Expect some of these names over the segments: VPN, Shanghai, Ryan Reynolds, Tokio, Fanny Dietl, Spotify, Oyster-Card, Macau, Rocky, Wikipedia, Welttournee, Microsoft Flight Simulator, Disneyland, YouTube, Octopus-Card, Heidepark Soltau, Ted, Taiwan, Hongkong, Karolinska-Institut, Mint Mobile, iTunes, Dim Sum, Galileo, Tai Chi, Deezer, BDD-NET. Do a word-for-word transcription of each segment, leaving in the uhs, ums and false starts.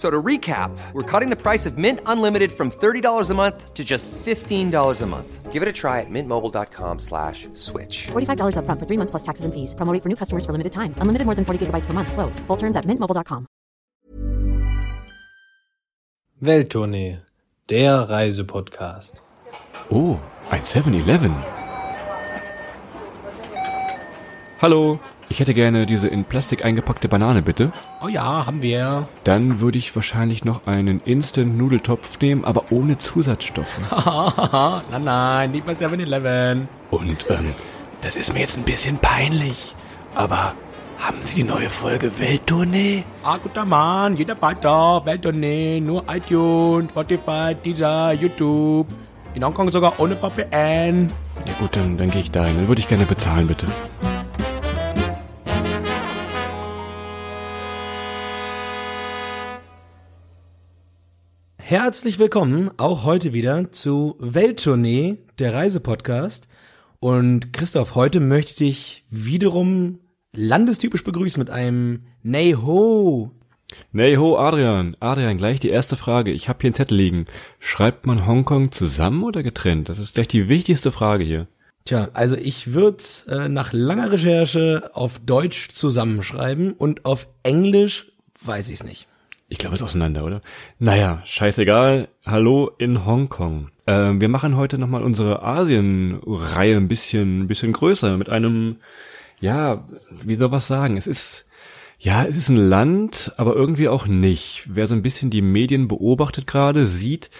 So to recap, we're cutting the price of Mint Unlimited from thirty dollars a month to just fifteen dollars a month. Give it a try at mintmobile.com slash switch. forty-five dollars up front for three months plus taxes and fees. Promo rate for new customers for limited time. Unlimited more than forty gigabytes per month. Slows full terms at mint mobile dot com. Welttournee, der Reisepodcast. Oh, ein seven eleven. Hallo. Ich hätte gerne diese in Plastik eingepackte Banane, bitte. Oh ja, haben wir. Dann würde ich wahrscheinlich noch einen Instant-Nudeltopf nehmen, aber ohne Zusatzstoffe. nein, nein, nicht bei seven eleven. Und, ähm, das ist mir jetzt ein bisschen peinlich, aber haben Sie die neue Folge Welttournee? Ah, guter Mann, jeder Freitag, Welttournee, nur iTunes, Spotify, Deezer, YouTube. In Hongkong sogar ohne V P N. Ja gut, dann, dann gehe ich da hin. Dann würde ich gerne bezahlen, bitte. Herzlich willkommen auch heute wieder zu Welttournee, der Reisepodcast. Und Christoph, heute möchte ich dich wiederum landestypisch begrüßen mit einem Nei ho. Nei ho, Adrian. Adrian, gleich die erste Frage. Ich habe hier einen Zettel liegen. Schreibt man Hongkong zusammen oder getrennt? Das ist gleich die wichtigste Frage hier. Tja, also ich würde äh, nach langer Recherche auf Deutsch zusammenschreiben und auf Englisch weiß ich es nicht. Ich glaube, es ist auseinander, oder? Naja, scheißegal. Hallo in Hongkong. Ähm, wir machen heute nochmal unsere Asien-Reihe ein bisschen, ein bisschen größer mit einem, ja, wie soll was sagen? Es ist, ja, es ist ein Land, aber irgendwie auch nicht. Wer so ein bisschen die Medien beobachtet gerade, sieht,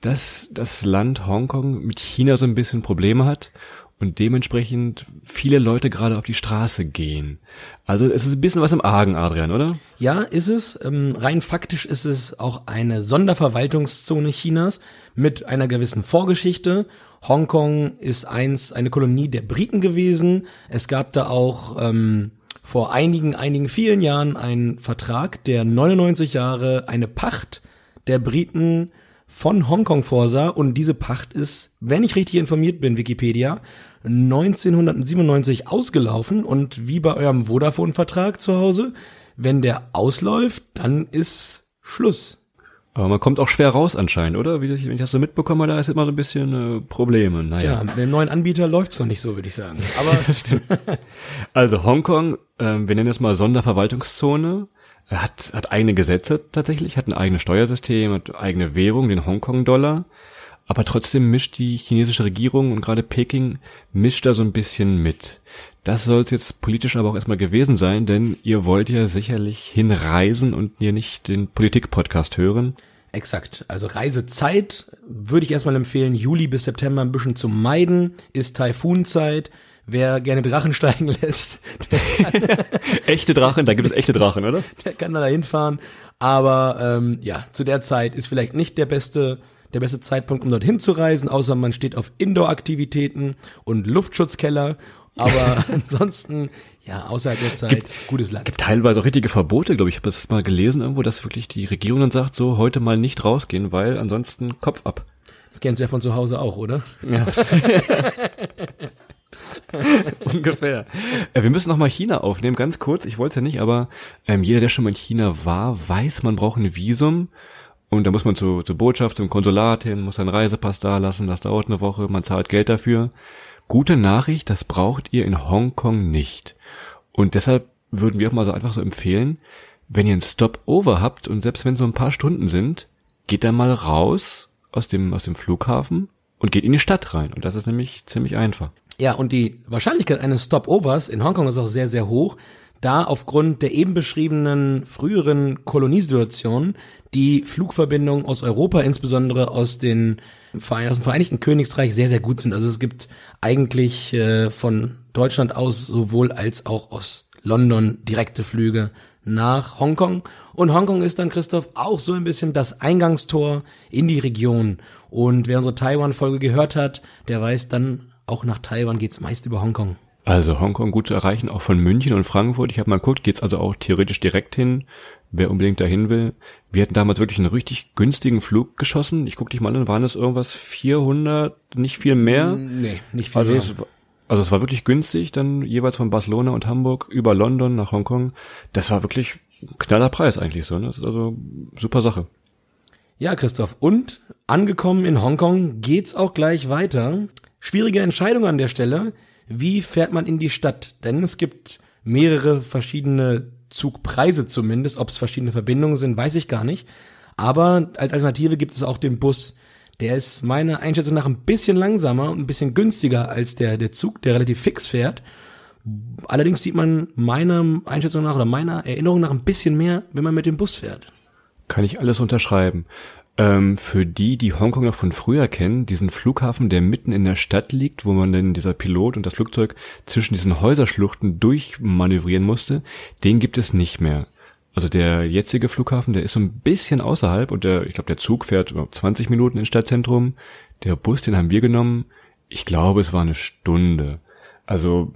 dass das Land Hongkong mit China so ein bisschen Probleme hat. Und dementsprechend viele Leute gerade auf die Straße gehen. Also es ist ein bisschen was im Argen, Adrian, oder? Ja, ist es. Ähm, rein faktisch ist es auch eine Sonderverwaltungszone Chinas mit einer gewissen Vorgeschichte. Hongkong ist einst eine Kolonie der Briten gewesen. Es gab da auch ähm, vor einigen, einigen vielen Jahren einen Vertrag, der neunundneunzig Jahre eine Pacht der Briten von Hongkong vorsah, und diese Pacht ist, wenn ich richtig informiert bin, Wikipedia, neunzehnhundertsiebenundneunzig ausgelaufen, und wie bei eurem Vodafone-Vertrag zu Hause, wenn der ausläuft, dann ist Schluss. Aber man kommt auch schwer raus anscheinend, oder? Wie ich das so mitbekommen habe, da ist immer so ein bisschen äh, Probleme. Naja. Tja, mit dem neuen Anbieter läuft's noch nicht so, würde ich sagen. Aber also Hongkong, äh, wir nennen es mal Sonderverwaltungszone. Er hat, hat eigene Gesetze tatsächlich, hat ein eigenes Steuersystem, hat eigene Währung, den Hongkong-Dollar. Aber trotzdem mischt die chinesische Regierung und gerade Peking mischt da so ein bisschen mit. Das soll es jetzt politisch aber auch erstmal gewesen sein, denn ihr wollt ja sicherlich hinreisen und ihr nicht den Politik-Podcast hören. Exakt. Also Reisezeit würde ich erstmal empfehlen, Juli bis September ein bisschen zu meiden, ist Taifunzeit. Wer gerne Drachen steigen lässt, der echte Drachen, da gibt es echte Drachen, oder? Der kann da hinfahren. Aber ähm, ja, zu der Zeit ist vielleicht nicht der beste, der beste Zeitpunkt, um dorthin zu reisen, außer man steht auf Indoor-Aktivitäten und Luftschutzkeller. Aber ansonsten, ja, außerhalb der Zeit, gibt, gutes Land. Gibt teilweise auch richtige Verbote, glaube ich. Ich habe das mal gelesen irgendwo, dass wirklich die Regierung dann sagt, so heute mal nicht rausgehen, weil ansonsten Kopf ab. Das kennst du ja von zu Hause auch, oder? Ja. Ungefähr. Äh, wir müssen nochmal China aufnehmen, ganz kurz. Ich wollte es ja nicht, aber ähm, jeder, der schon mal in China war, weiß, man braucht ein Visum. Und da muss man zu, zur Botschaft, zum Konsulat hin, muss seinen Reisepass da lassen. Das dauert eine Woche, man zahlt Geld dafür. Gute Nachricht, das braucht ihr in Hongkong nicht. Und deshalb würden wir auch mal so einfach so empfehlen, wenn ihr einen Stopover habt und selbst wenn es nur ein paar Stunden sind, geht dann mal raus aus dem, aus dem Flughafen und geht in die Stadt rein. Und das ist nämlich ziemlich einfach. Ja, und die Wahrscheinlichkeit eines Stopovers in Hongkong ist auch sehr, sehr hoch, da aufgrund der eben beschriebenen früheren Koloniesituation die Flugverbindungen aus Europa, insbesondere aus, den, aus dem Vereinigten Königreich, sehr, sehr gut sind. Also es gibt eigentlich äh, von Deutschland aus sowohl als auch aus London direkte Flüge nach Hongkong. Und Hongkong ist dann, Christoph, auch so ein bisschen das Eingangstor in die Region. Und wer unsere Taiwan-Folge gehört hat, der weiß dann, auch nach Taiwan geht's meist über Hongkong. Also Hongkong gut zu erreichen, auch von München und Frankfurt. Ich habe mal geguckt, geht's also auch theoretisch direkt hin. wer unbedingt dahin will. Wir hatten damals wirklich einen richtig günstigen Flug geschossen. Ich guck dich mal an, waren das irgendwas vierhundert, nicht viel mehr? Nee, nicht viel also mehr. Es, also es war wirklich günstig, dann jeweils von Barcelona und Hamburg über London nach Hongkong. Das war wirklich ein knaller Preis eigentlich so, ne? Das ist also super Sache. Ja, Christoph. Und angekommen in Hongkong geht's auch gleich weiter. Schwierige Entscheidung an der Stelle. Wie fährt man in die Stadt? Denn es gibt mehrere verschiedene Zugpreise zumindest. Ob es verschiedene Verbindungen sind, weiß ich gar nicht. Aber als Alternative gibt es auch den Bus. Der ist meiner Einschätzung nach ein bisschen langsamer und ein bisschen günstiger als der, der Zug, der relativ fix fährt. Allerdings sieht man meiner Einschätzung nach oder meiner Erinnerung nach ein bisschen mehr, wenn man mit dem Bus fährt. Kann ich alles unterschreiben. Ähm, für die, die Hongkong noch von früher kennen, diesen Flughafen, der mitten in der Stadt liegt, wo man dann dieser Pilot und das Flugzeug zwischen diesen Häuserschluchten durchmanövrieren musste, den gibt es nicht mehr. Also der jetzige Flughafen, der ist so ein bisschen außerhalb und der, ich glaube, der Zug fährt zwanzig Minuten ins Stadtzentrum. Der Bus, den haben wir genommen. Ich glaube, es war eine Stunde. Also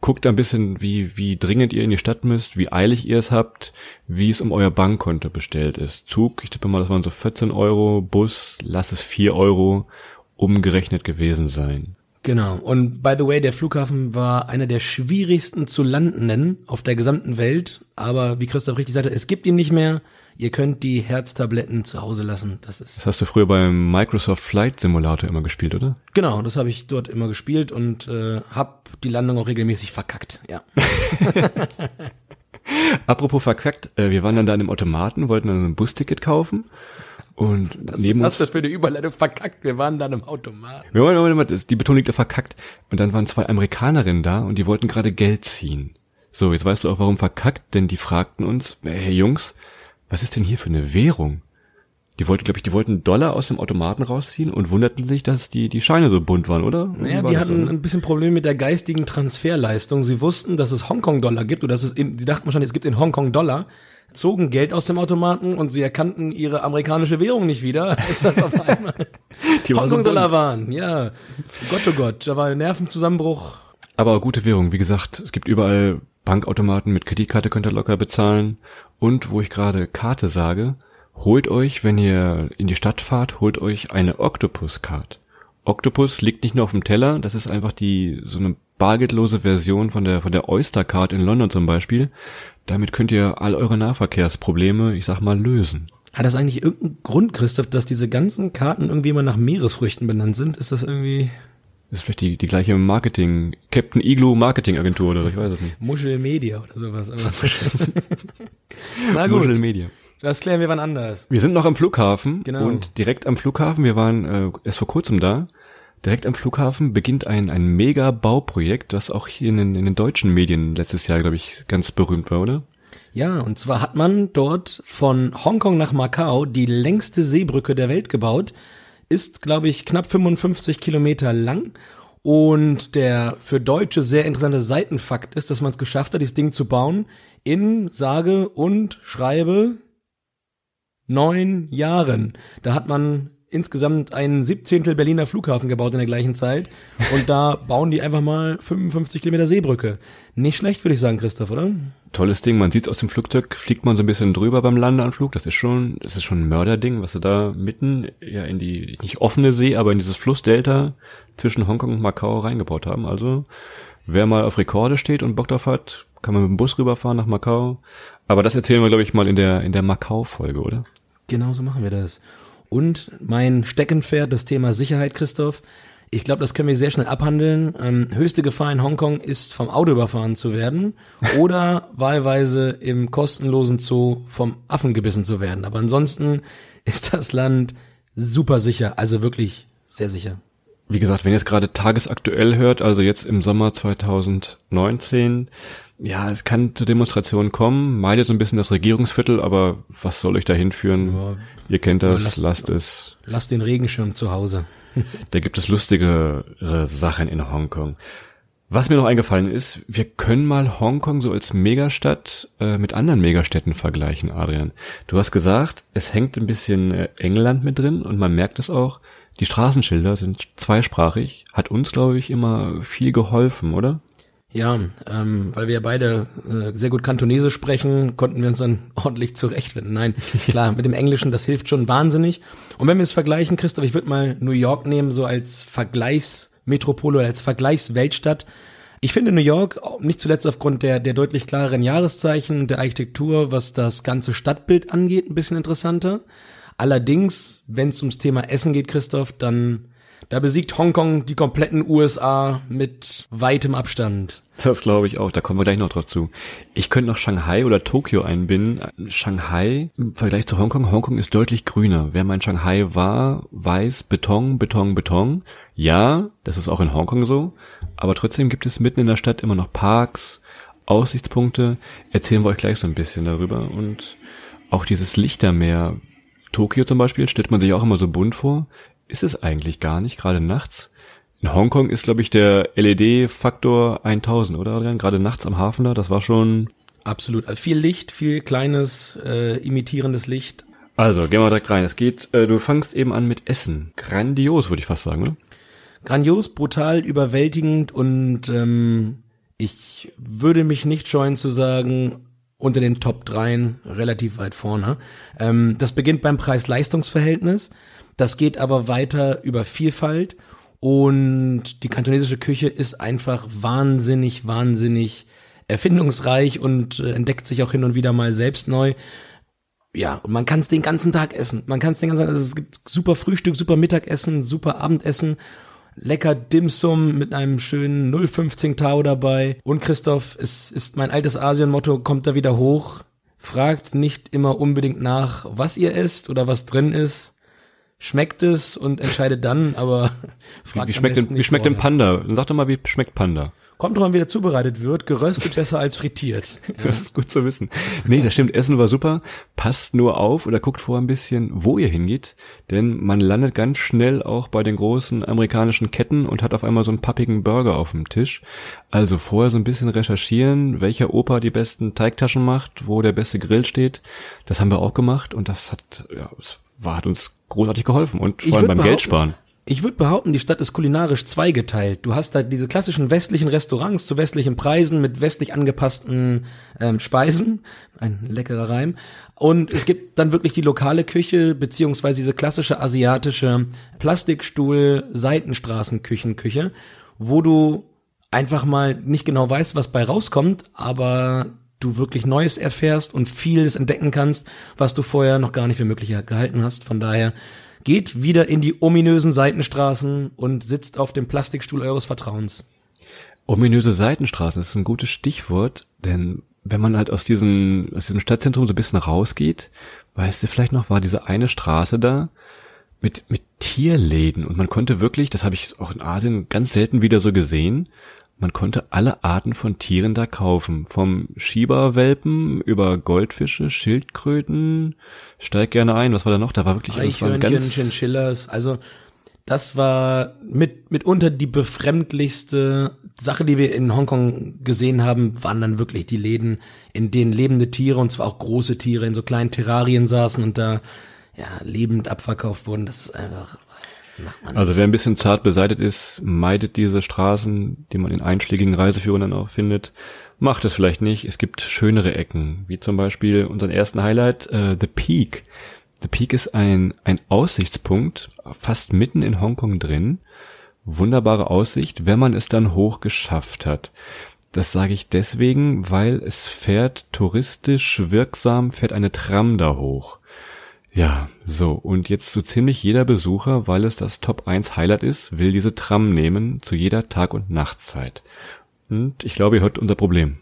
guckt ein bisschen, wie wie dringend ihr in die Stadt müsst, wie eilig ihr es habt, wie es um euer Bankkonto bestellt ist. Zug, ich tippe mal, das waren so vierzehn Euro, Bus, lass es vier Euro umgerechnet gewesen sein. Genau. Und by the way, der Flughafen war einer der schwierigsten zu landenden auf der gesamten Welt. Aber wie Christoph richtig sagte, es gibt ihn nicht mehr. Ihr könnt die Herztabletten zu Hause lassen. Das ist. Das hast du früher beim Microsoft Flight Simulator immer gespielt, oder? Genau, das habe ich dort immer gespielt und äh, habe die Landung auch regelmäßig verkackt. Ja. Apropos verkackt, äh, wir waren dann da in einem Automaten, wollten dann ein Busticket kaufen. Und das, neben uns, was das für eine Überleitung, verkackt, wir waren da im Automaten. Wir waren die Betonung liegt da verkackt. Und dann waren zwei Amerikanerinnen da und die wollten gerade Geld ziehen. So, jetzt weißt du auch, warum verkackt, denn die fragten uns, hey Jungs, was ist denn hier für eine Währung? Die wollten, glaube ich, die wollten Dollar aus dem Automaten rausziehen und wunderten sich, dass die die Scheine so bunt waren, oder? Naja, war die hatten so ein bisschen Probleme mit der geistigen Transferleistung. Sie wussten, dass es Hongkong-Dollar gibt oder dass es, in, sie dachten wahrscheinlich, es gibt in Hongkong-Dollar, zogen Geld aus dem Automaten und sie erkannten ihre amerikanische Währung nicht wieder, als das auf einmal Hongkong-Dollar waren. Ja, Gott, oh Gott, da war ein Nervenzusammenbruch. Aber gute Währung, wie gesagt, es gibt überall Bankautomaten, mit Kreditkarte könnt ihr locker bezahlen. Und wo ich gerade Karte sage, holt euch, wenn ihr in die Stadt fahrt, holt euch eine Octopus-Card. Octopus liegt nicht nur auf dem Teller, das ist einfach die so eine bargeldlose Version von der von der Oyster-Card in London zum Beispiel. Damit könnt ihr all eure Nahverkehrsprobleme, ich sag mal, lösen. Hat das eigentlich irgendeinen Grund, Christoph, dass diese ganzen Karten irgendwie immer nach Meeresfrüchten benannt sind? Ist das irgendwie... Das ist vielleicht die, die gleiche Marketing, Captain Igloo Marketing Agentur oder ich weiß es nicht. Muschelmedia oder sowas. Aber Na gut. Muschelmedia. Das klären wir wann anders. Wir sind noch am Flughafen. Genau. Und direkt am Flughafen, wir waren äh, erst vor kurzem da, direkt am Flughafen beginnt ein ein Mega-Bauprojekt, das auch hier in den, in den deutschen Medien letztes Jahr, glaube ich, ganz berühmt war, oder? Ja, und zwar hat man dort von Hongkong nach Macau die längste Seebrücke der Welt gebaut. Ist, glaube ich, knapp fünfundfünfzig Kilometer lang und der für Deutsche sehr interessante Seitenfakt ist, dass man es geschafft hat, dieses Ding zu bauen in sage und schreibe neun Jahren. Da hat man insgesamt einen siebzehntel Berliner Flughafen gebaut in der gleichen Zeit und da bauen die einfach mal fünfundfünfzig Kilometer Seebrücke. Nicht schlecht, würde ich sagen, Christoph, oder? Tolles Ding, man sieht's aus dem Flugzeug, fliegt man so ein bisschen drüber beim Landeanflug, das ist schon, das ist schon ein Mörderding, was du da mitten, ja, in die, nicht offene See, aber in dieses Flussdelta zwischen Hongkong und Macau reingebaut haben. Also, wer mal auf Rekorde steht und Bock drauf hat, kann man mit dem Bus rüberfahren nach Macau. Aber das erzählen wir, glaube ich, mal in der, in der Macau-Folge, oder? Genau, so machen wir das. Und mein Steckenpferd, das Thema Sicherheit, Christoph. Ich glaube, das können wir sehr schnell abhandeln. Ähm, höchste Gefahr in Hongkong ist, vom Auto überfahren zu werden oder wahlweise im kostenlosen Zoo vom Affen gebissen zu werden. Aber ansonsten ist das Land super sicher, also wirklich sehr sicher. Wie gesagt, wenn ihr es gerade tagesaktuell hört, also jetzt im Sommer zwanzig neunzehn, ja, es kann zu Demonstrationen kommen. Meidet so ein bisschen das Regierungsviertel, aber was soll euch da hinführen? Ja, ihr kennt das, lasst, lasst es. Lasst den Regenschirm zu Hause. Da gibt es lustige Sachen in Hongkong. Was mir noch eingefallen ist, wir können mal Hongkong so als Megastadt äh, mit anderen Megastädten vergleichen, Adrian. Du hast gesagt, es hängt ein bisschen England mit drin und man merkt es auch, die Straßenschilder sind zweisprachig, hat uns, glaube ich, immer viel geholfen, oder? Ja, ähm, weil wir beide äh, sehr gut Kantonesisch sprechen, konnten wir uns dann ordentlich zurechtfinden. Nein, klar, mit dem Englischen, das hilft schon wahnsinnig. Und wenn wir es vergleichen, Christoph, ich würde mal New York nehmen, so als Vergleichsmetropole oder als Vergleichsweltstadt. Ich finde New York, nicht zuletzt aufgrund der der deutlich klareren Jahreszeichen und der Architektur, was das ganze Stadtbild angeht, ein bisschen interessanter. Allerdings, wenn es ums Thema Essen geht, Christoph, dann da besiegt Hongkong die kompletten U S A mit weitem Abstand. Das glaube ich auch, da kommen wir gleich noch drauf zu. Ich könnte noch Shanghai oder Tokio einbinden. Shanghai im Vergleich zu Hongkong, Hongkong ist deutlich grüner. Wer mal in Shanghai war, weiß, Beton, Beton, Beton. Ja, das ist auch in Hongkong so, aber trotzdem gibt es mitten in der Stadt immer noch Parks, Aussichtspunkte. Erzählen wir euch gleich so ein bisschen darüber. Und auch dieses Lichtermeer. Tokio zum Beispiel stellt man sich auch immer so bunt vor. Ist es eigentlich gar nicht, gerade nachts. In Hongkong ist, glaube ich, der L E D-Faktor eintausend, oder? Gerade nachts am Hafen da, das war schon... Absolut, also viel Licht, viel kleines, äh, imitierendes Licht. Also, gehen wir direkt rein. Es geht, äh, du fangst eben an mit Essen. Grandios, würde ich fast sagen, oder? Grandios, brutal, überwältigend und ähm, ich würde mich nicht scheuen zu sagen... unter den Top dreien, relativ weit vorne. Ähm, das beginnt beim Preis-Leistungs-Verhältnis, das geht aber weiter über Vielfalt und die kantonesische Küche ist einfach wahnsinnig, wahnsinnig erfindungsreich und äh, entdeckt sich auch hin und wieder mal selbst neu. Ja, und man kann es den ganzen Tag essen, man kann es den ganzen Tag, also es gibt super Frühstück, super Mittagessen, super Abendessen. Lecker Dim Sum mit einem schönen null fünfzehn Tau dabei. Und Christoph, es ist mein altes Asien-Motto, kommt da wieder hoch. Fragt nicht immer unbedingt nach, was ihr esst oder was drin ist. Schmeckt es und entscheidet dann, aber fragt wie, wie schmeckt, den, wie schmeckt denn Panda? Sag doch mal, wie schmeckt Panda? Kommt drauf an, wie der zubereitet wird. Geröstet besser als frittiert. Das ist gut zu wissen. Nee, das stimmt. Essen war super. Passt nur auf oder guckt vorher ein bisschen, wo ihr hingeht. Denn man landet ganz schnell auch bei den großen amerikanischen Ketten und hat auf einmal so einen pappigen Burger auf dem Tisch. Also vorher so ein bisschen recherchieren, welcher Opa die besten Teigtaschen macht, wo der beste Grill steht. Das haben wir auch gemacht und das hat, ja, das war, hat uns großartig geholfen und vor allem beim Geld sparen. Ich würde behaupten, die Stadt ist kulinarisch zweigeteilt. Du hast da diese klassischen westlichen Restaurants zu westlichen Preisen mit westlich angepassten ähm, Speisen. Ein leckerer Reim. Und es gibt dann wirklich die lokale Küche, beziehungsweise diese klassische asiatische Plastikstuhl-Seitenstraßenküchenküche, wo du einfach mal nicht genau weißt, was bei rauskommt, aber du wirklich Neues erfährst und vieles entdecken kannst, was du vorher noch gar nicht für möglich gehalten hast. Von daher... geht wieder in die ominösen Seitenstraßen und sitzt auf dem Plastikstuhl eures Vertrauens. Ominöse Seitenstraßen, das ist ein gutes Stichwort, denn wenn man halt aus diesem, aus diesem Stadtzentrum so ein bisschen rausgeht, weißt du vielleicht noch, war diese eine Straße da mit, mit Tierläden und man konnte wirklich, das habe ich auch in Asien ganz selten wieder so gesehen, man konnte alle Arten von Tieren da kaufen, vom Shiba-Welpen über Goldfische, Schildkröten, steig gerne ein, was war da noch? Da war wirklich alles, war ganz Chinchillas, also das war mit mitunter die befremdlichste Sache, die wir in Hongkong gesehen haben, waren dann wirklich die Läden, in denen lebende Tiere und zwar auch große Tiere in so kleinen Terrarien saßen und da ja lebend abverkauft wurden, das ist einfach... Also wer ein bisschen zart beseitigt ist, meidet diese Straßen, die man in einschlägigen Reiseführern dann auch findet. Macht es vielleicht nicht. Es gibt schönere Ecken, wie zum Beispiel unseren ersten Highlight, äh, The Peak. The Peak ist ein ein Aussichtspunkt, fast mitten in Hongkong drin. Wunderbare Aussicht, wenn man es dann hoch geschafft hat. Das sage ich deswegen, weil es fährt touristisch wirksam, fährt eine Tram da hoch. Ja, so, und jetzt so ziemlich jeder Besucher, weil es das Top eins Highlight ist, will diese Tram nehmen zu jeder Tag- und Nachtzeit. Und ich glaube, ihr hört unser Problem.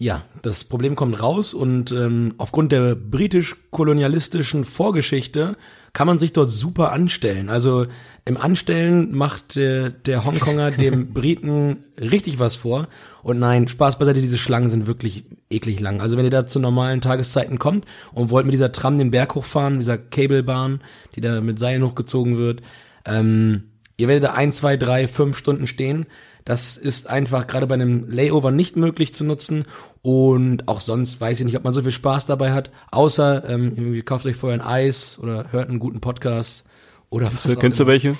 Ja, das Problem kommt raus und ähm, aufgrund der britisch-kolonialistischen Vorgeschichte kann man sich dort super anstellen. Also im Anstellen macht äh, der Hongkonger dem Briten richtig was vor. Und nein, Spaß beiseite, diese Schlangen sind wirklich eklig lang. Also wenn ihr da zu normalen Tageszeiten kommt und wollt mit dieser Tram den Berg hochfahren, dieser Cablebahn, die da mit Seilen hochgezogen wird, ähm, ihr werdet da ein, zwei, drei, fünf Stunden stehen. Das ist einfach gerade bei einem Layover nicht möglich zu nutzen und auch sonst weiß ich nicht, ob man so viel Spaß dabei hat, außer ähm, ihr kauft euch vorher ein Eis oder hört einen guten Podcast oder was auch immer. Kennst du welche?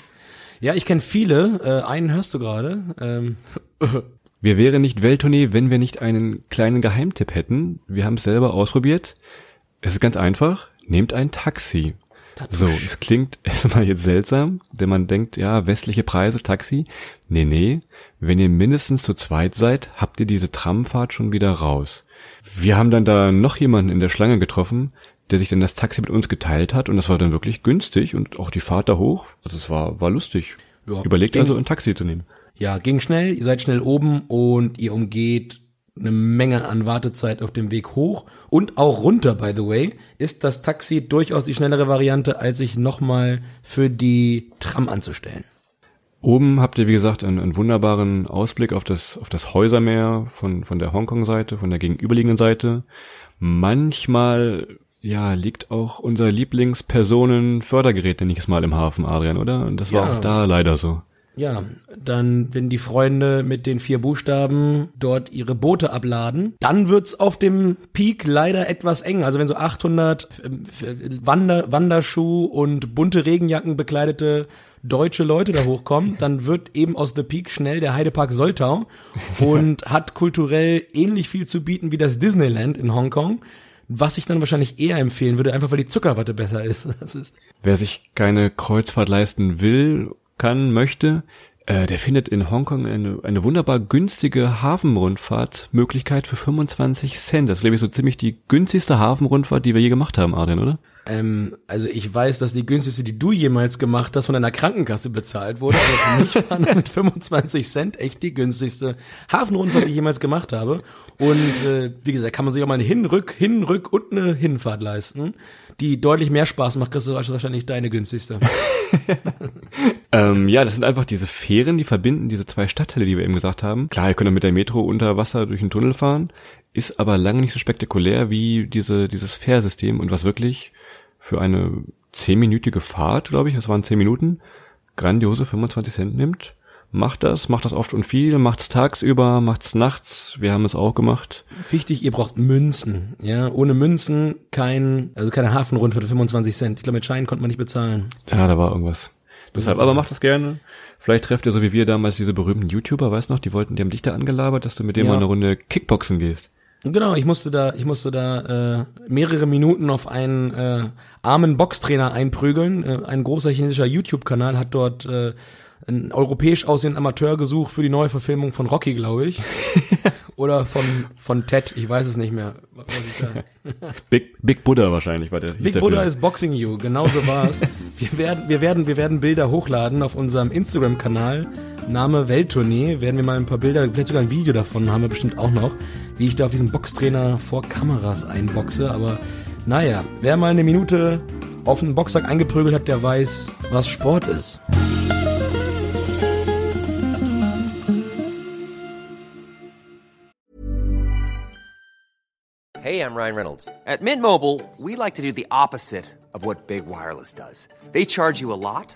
Ja, ich kenne viele. Äh, einen hörst du gerade. Ähm, Wir wären nicht Welttournee, wenn wir nicht einen kleinen Geheimtipp hätten. Wir haben es selber ausprobiert. Es ist ganz einfach. Nehmt ein Taxi. Tatsch. So, es klingt erstmal jetzt seltsam, denn man denkt, ja, westliche Preise, Taxi. Nee, nee, wenn ihr mindestens zu zweit seid, habt ihr diese Tramfahrt schon wieder raus. Wir haben dann da noch jemanden in der Schlange getroffen, der sich dann das Taxi mit uns geteilt hat, und das war dann wirklich günstig und auch die Fahrt da hoch, also es war war lustig. Ja, überlegt also, ein Taxi zu nehmen. Ja, ging schnell, ihr seid schnell oben und ihr umgeht eine Menge an Wartezeit auf dem Weg hoch und auch runter, by the way, ist das Taxi durchaus die schnellere Variante, als sich nochmal für die Tram anzustellen. Oben habt ihr, wie gesagt, einen, einen wunderbaren Ausblick auf das auf das Häusermeer von von der Hongkong-Seite, von der gegenüberliegenden Seite. Manchmal, ja, liegt auch unser Lieblingspersonen-Fördergerät nächstes Mal im Hafen, Adrian, oder? Und das war ja auch da leider so. Ja, dann, wenn die Freunde mit den vier Buchstaben dort ihre Boote abladen, dann wird's auf dem Peak leider etwas eng. Also wenn so achthundert Wander, Wanderschuh und bunte Regenjacken bekleidete deutsche Leute da hochkommen, dann wird eben aus The Peak schnell der Heidepark Soltau und hat kulturell ähnlich viel zu bieten wie das Disneyland in Hongkong. Was ich dann wahrscheinlich eher empfehlen würde, einfach weil die Zuckerwatte besser ist. Das ist Wer sich keine Kreuzfahrt leisten will, kann, möchte, äh, der findet in Hongkong eine, eine wunderbar günstige Hafenrundfahrtmöglichkeit für fünfundzwanzig Cent. Das ist, glaube ich, so ziemlich die günstigste Hafenrundfahrt, die wir je gemacht haben, Adrian, oder? Ähm, also ich weiß, dass die günstigste, die du jemals gemacht hast, von deiner Krankenkasse bezahlt wurde. Also für mich war mit fünfundzwanzig Cent echt die günstigste Hafenrundfahrt, die ich jemals gemacht habe. Und äh, wie gesagt, kann man sich auch mal eine Hinrück, Hinrück und eine Hinfahrt leisten, die deutlich mehr Spaß macht. Christoph, ist wahrscheinlich deine günstigste. ähm, ja, das sind einfach diese Fähren, die verbinden diese zwei Stadtteile, die wir eben gesagt haben. Klar, ihr könnt auch mit der Metro unter Wasser durch den Tunnel fahren, ist aber lange nicht so spektakulär wie diese dieses Fährsystem, und was wirklich für eine zehnminütige Fahrt, glaube ich, das waren zehn Minuten, grandiose fünfundzwanzig Cent nimmt. Macht das, macht das oft und viel, macht's tagsüber, macht's nachts, wir haben es auch gemacht. Wichtig, ihr braucht Münzen, ja, ohne Münzen kein, also keine Hafenrundfahrt für fünfundzwanzig Cent. Ich glaube, mit Scheinen konnte man nicht bezahlen. Ja, da war irgendwas. Deshalb, aber macht das gerne. Vielleicht trefft ihr so wie wir damals diese berühmten YouTuber, weißt noch, die wollten, die haben dich da angelabert, dass du mit dem ja. mal eine Runde Kickboxen gehst. Genau, ich musste da, ich musste da äh, mehrere Minuten auf einen äh, armen Boxtrainer einprügeln. Äh, ein großer chinesischer YouTube-Kanal hat dort äh, einen europäisch aussehenden Amateur gesucht für die neue Verfilmung von Rocky, glaube ich. Oder von von Ted, ich weiß es nicht mehr. Was ich da Big Big Buddha wahrscheinlich war der. Big der Buddha ist Boxing You, genau so war es. Wir werden wir werden wir werden Bilder hochladen auf unserem Instagram-Kanal. Name Welttournee, werden wir mal ein paar Bilder, vielleicht sogar ein Video davon haben wir bestimmt auch noch, wie ich da auf diesen Boxtrainer vor Kameras einboxe, aber naja, wer mal eine Minute auf einen Boxsack eingeprügelt hat, der weiß, was Sport ist. Hey, I'm Ryan Reynolds. At Mint Mobile, we like to do the opposite of what Big Wireless does. They charge you a lot,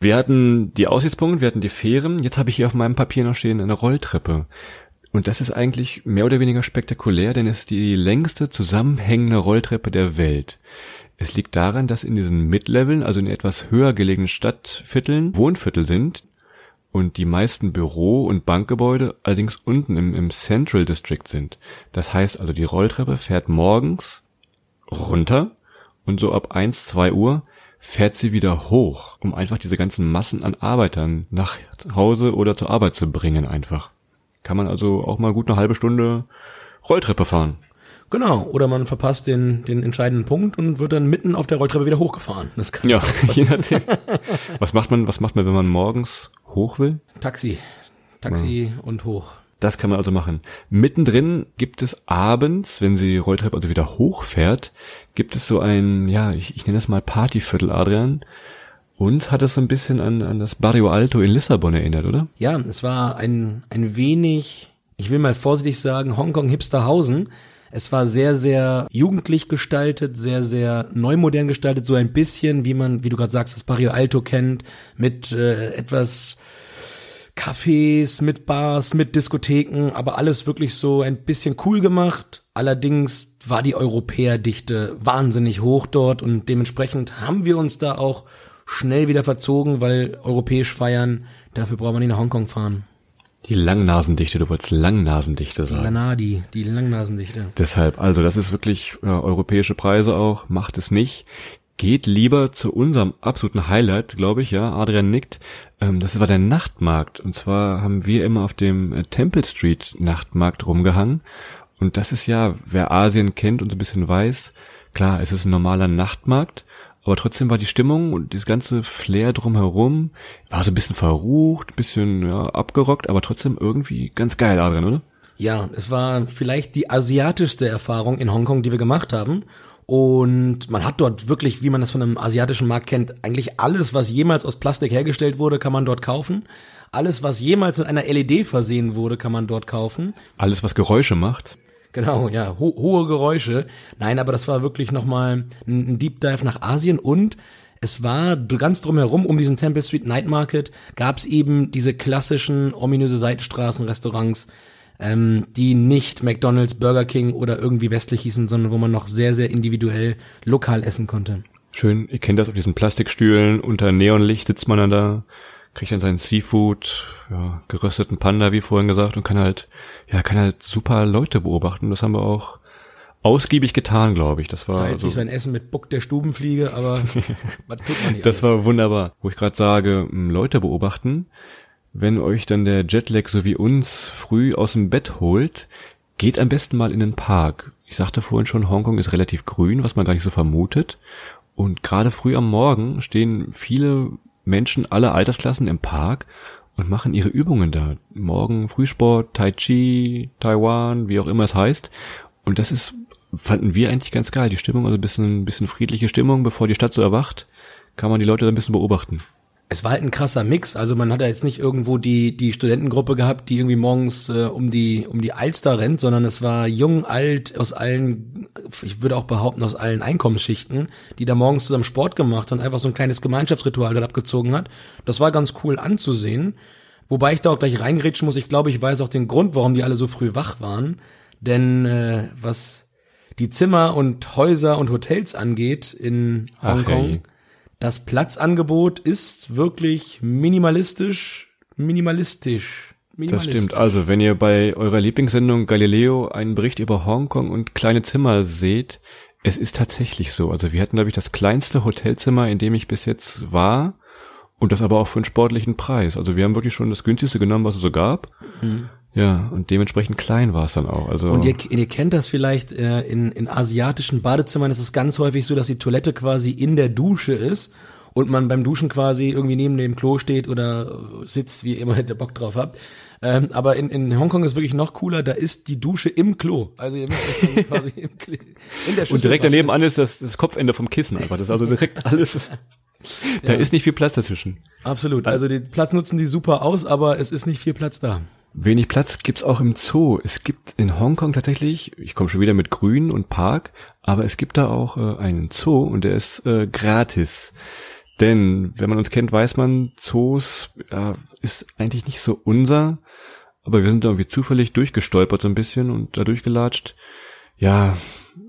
Wir hatten die Aussichtspunkte, wir hatten die Fähren. Jetzt habe ich hier auf meinem Papier noch stehen eine Rolltreppe. Und das ist eigentlich mehr oder weniger spektakulär, denn es ist die längste zusammenhängende Rolltreppe der Welt. Es liegt daran, dass in diesen Mid-Leveln, also in etwas höher gelegenen Stadtvierteln, Wohnviertel sind und die meisten Büro- und Bankgebäude allerdings unten im, im Central District sind. Das heißt also, die Rolltreppe fährt morgens runter und so ab eins, zwei Uhr fährt sie wieder hoch, um einfach diese ganzen Massen an Arbeitern nach Hause oder zur Arbeit zu bringen einfach. Kann man also auch mal gut eine halbe Stunde Rolltreppe fahren. Genau, oder man verpasst den den entscheidenden Punkt und wird dann mitten auf der Rolltreppe wieder hochgefahren. Das kann ja, je nachdem. Was macht man, was macht man, wenn man morgens hoch will? Taxi. Taxi ja. und hoch. Das kann man also machen. Mittendrin gibt es abends, wenn sie Rolltreppe also wieder hochfährt, gibt es so ein, ja, ich, ich nenne das mal Partyviertel, Adrian. Uns hat es so ein bisschen an, an das Barrio Alto in Lissabon erinnert, oder? Ja, es war ein, ein wenig, ich will mal vorsichtig sagen, Hongkong-Hipsterhausen. Es war sehr, sehr jugendlich gestaltet, sehr, sehr neumodern gestaltet, so ein bisschen, wie man, wie du gerade sagst, das Barrio Alto kennt, mit äh, etwas Cafés, mit Bars, mit Diskotheken, aber alles wirklich so ein bisschen cool gemacht. Allerdings war die Europäerdichte wahnsinnig hoch dort und dementsprechend haben wir uns da auch schnell wieder verzogen, weil europäisch feiern, dafür braucht man nicht nach Hongkong fahren. Die Langnasendichte, du wolltest Langnasendichte sagen. Lanadi, die Langnasendichte. Deshalb, also das ist wirklich äh, europäische Preise auch, macht es nicht. Geht lieber zu unserem absoluten Highlight, glaube ich, ja, Adrian nickt. Ähm, das war der Nachtmarkt und zwar haben wir immer auf dem äh, Temple Street Nachtmarkt rumgehangen und das ist ja, wer Asien kennt und so ein bisschen weiß, klar, es ist ein normaler Nachtmarkt. Aber trotzdem war die Stimmung und das ganze Flair drumherum, war so ein bisschen verrucht, ein bisschen ja, abgerockt, aber trotzdem irgendwie ganz geil, Adrian, oder? Ja, es war vielleicht die asiatischste Erfahrung in Hongkong, die wir gemacht haben. Und man hat dort wirklich, wie man das von einem asiatischen Markt kennt, eigentlich alles, was jemals aus Plastik hergestellt wurde, kann man dort kaufen. Alles, was jemals mit einer L E D versehen wurde, kann man dort kaufen. Alles, was Geräusche macht. Genau, ja, ho- hohe Geräusche. Nein, aber das war wirklich nochmal ein Deep Dive nach Asien und es war ganz drumherum, um diesen Temple Street Night Market, gab's eben diese klassischen ominöse Seitenstraßen-Restaurants, ähm, die nicht McDonald's, Burger King oder irgendwie westlich hießen, sondern wo man noch sehr, sehr individuell lokal essen konnte. Schön, ihr kennt das auf diesen Plastikstühlen, unter Neonlicht sitzt man dann da. Kriegt dann seinen Seafood, ja, gerösteten Panda, wie vorhin gesagt, und kann halt, ja, kann halt super Leute beobachten. Das haben wir auch ausgiebig getan, glaube ich. Das war da jetzt also nicht sein Essen mit Buck der Stubenfliege, aber was tut man nicht Das alles? War wunderbar. Wo ich gerade sage, Leute beobachten, wenn euch dann der Jetlag so wie uns früh aus dem Bett holt, geht am besten mal in den Park. Ich sagte vorhin schon, Hongkong ist relativ grün, was man gar nicht so vermutet. Und gerade früh am Morgen stehen viele Menschen aller Altersklassen im Park und machen ihre Übungen da. Morgen Frühsport, Tai Chi, Taiwan, wie auch immer es heißt. Und das ist, fanden wir eigentlich ganz geil. Die Stimmung, also ein bisschen, bisschen friedliche Stimmung, bevor die Stadt so erwacht, kann man die Leute da ein bisschen beobachten. Es war halt ein krasser Mix. Also man hat da jetzt nicht irgendwo die, die Studentengruppe gehabt, die irgendwie morgens äh, um die, um die Alster rennt, sondern es war jung, alt, aus allen, ich würde auch behaupten, aus allen Einkommensschichten, die da morgens zusammen Sport gemacht und einfach so ein kleines Gemeinschaftsritual dort abgezogen hat. Das war ganz cool anzusehen. Wobei ich da auch gleich reingrätschen muss. Ich glaube, ich weiß auch den Grund, warum die alle so früh wach waren. Denn äh, was die Zimmer und Häuser und Hotels angeht in Hongkong, hey. Das Platzangebot ist wirklich minimalistisch, minimalistisch, minimalistisch. Das stimmt. Also, wenn ihr bei eurer Lieblingssendung Galileo einen Bericht über Hongkong und kleine Zimmer seht, es ist tatsächlich so. Also, wir hatten, glaube ich, das kleinste Hotelzimmer, in dem ich bis jetzt war und das aber auch für einen sportlichen Preis. Also, wir haben wirklich schon das günstigste genommen, was es so gab. Mhm. Ja, und dementsprechend klein war es dann auch. Also und ihr, ihr kennt das vielleicht, äh, in, in asiatischen Badezimmern ist es ganz häufig so, dass die Toilette quasi in der Dusche ist und man beim Duschen quasi irgendwie neben dem Klo steht oder sitzt, wie ihr immer der Bock drauf habt. Ähm, aber in, in Hongkong ist wirklich noch cooler, da ist die Dusche im Klo. Also ihr müsst das quasi im Klo, in der Schüssel. Und direkt daneben an ist das, das Kopfende vom Kissen einfach. Das ist also direkt alles. Da ja. Ist nicht viel Platz dazwischen. Absolut. Also den Platz nutzen die super aus, aber es ist nicht viel Platz da. Wenig Platz gibt's auch im Zoo. Es gibt in Hongkong tatsächlich, ich komme schon wieder mit Grün und Park, aber es gibt da auch äh, einen Zoo und der ist äh, gratis. Denn wenn man uns kennt, weiß man, Zoos äh, ist eigentlich nicht so unser, aber wir sind da irgendwie zufällig durchgestolpert so ein bisschen und da durchgelatscht. Ja,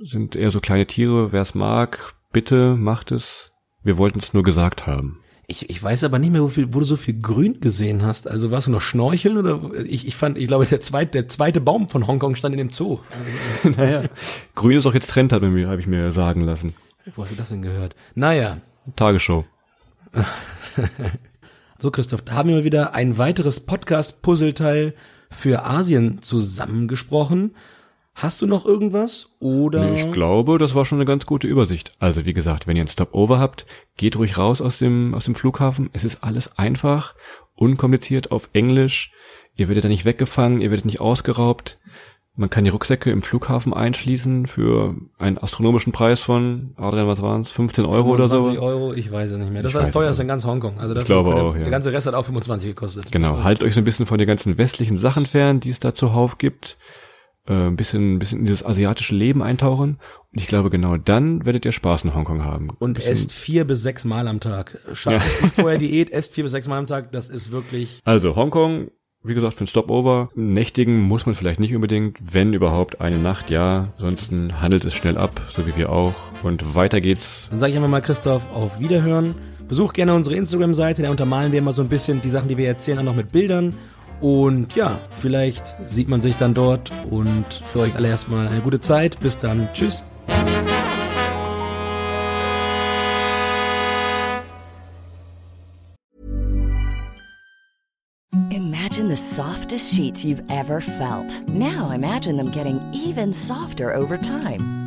sind eher so kleine Tiere, wer es mag, bitte macht es. Wir wollten es nur gesagt haben. Ich, ich weiß aber nicht mehr, wo, viel, wo du so viel Grün gesehen hast. Also warst du noch schnorcheln oder? Ich, ich fand, ich glaube, der zweite, der zweite Baum von Hongkong stand in dem Zoo. Also, naja, Grün ist auch jetzt Trend, habe ich, hab ich mir sagen lassen. Wo hast du das denn gehört? Naja. Tagesshow. So, Christoph, da haben wir mal wieder ein weiteres Podcast-Puzzleteil für Asien zusammengesprochen. Hast du noch irgendwas? Oder? Nee, ich glaube, das war schon eine ganz gute Übersicht. Also wie gesagt, wenn ihr einen Stopover habt, geht ruhig raus aus dem aus dem Flughafen. Es ist alles einfach, unkompliziert auf Englisch. Ihr werdet da nicht weggefangen, ihr werdet nicht ausgeraubt. Man kann die Rucksäcke im Flughafen einschließen für einen astronomischen Preis von, Adrian, was waren es, fünfzehn Euro oder so? fünfundzwanzig Euro, ich weiß es nicht mehr. Das ich war das teuerste in ganz Hongkong. Also das ich glaube auch, der, ja. Der ganze Rest hat auch fünfundzwanzig gekostet. Genau, haltet euch so ein bisschen von den ganzen westlichen Sachen fern, die es da zuhauf gibt. äh, ein bisschen, ein bisschen in dieses asiatische Leben eintauchen. Und ich glaube, genau dann werdet ihr Spaß in Hongkong haben. Und bisschen esst vier bis sechs Mal am Tag. Schade, ja. Macht vorher Diät, esst vier bis sechs Mal am Tag. Das ist wirklich... Also Hongkong, wie gesagt, für ein Stopover. Nächtigen muss man vielleicht nicht unbedingt, wenn überhaupt eine Nacht, ja. Ansonsten handelt es schnell ab, so wie wir auch. Und weiter geht's. Dann sage ich einfach mal, Christoph, auf Wiederhören. Besucht gerne unsere Instagram-Seite, da untermalen wir immer so ein bisschen die Sachen, die wir erzählen, auch noch mit Bildern. Und ja, vielleicht sieht man sich dann dort. Und für euch alle erstmal eine gute Zeit. Bis dann. Tschüss. Imagine the softest sheets you've ever felt. Now imagine them getting even softer over time.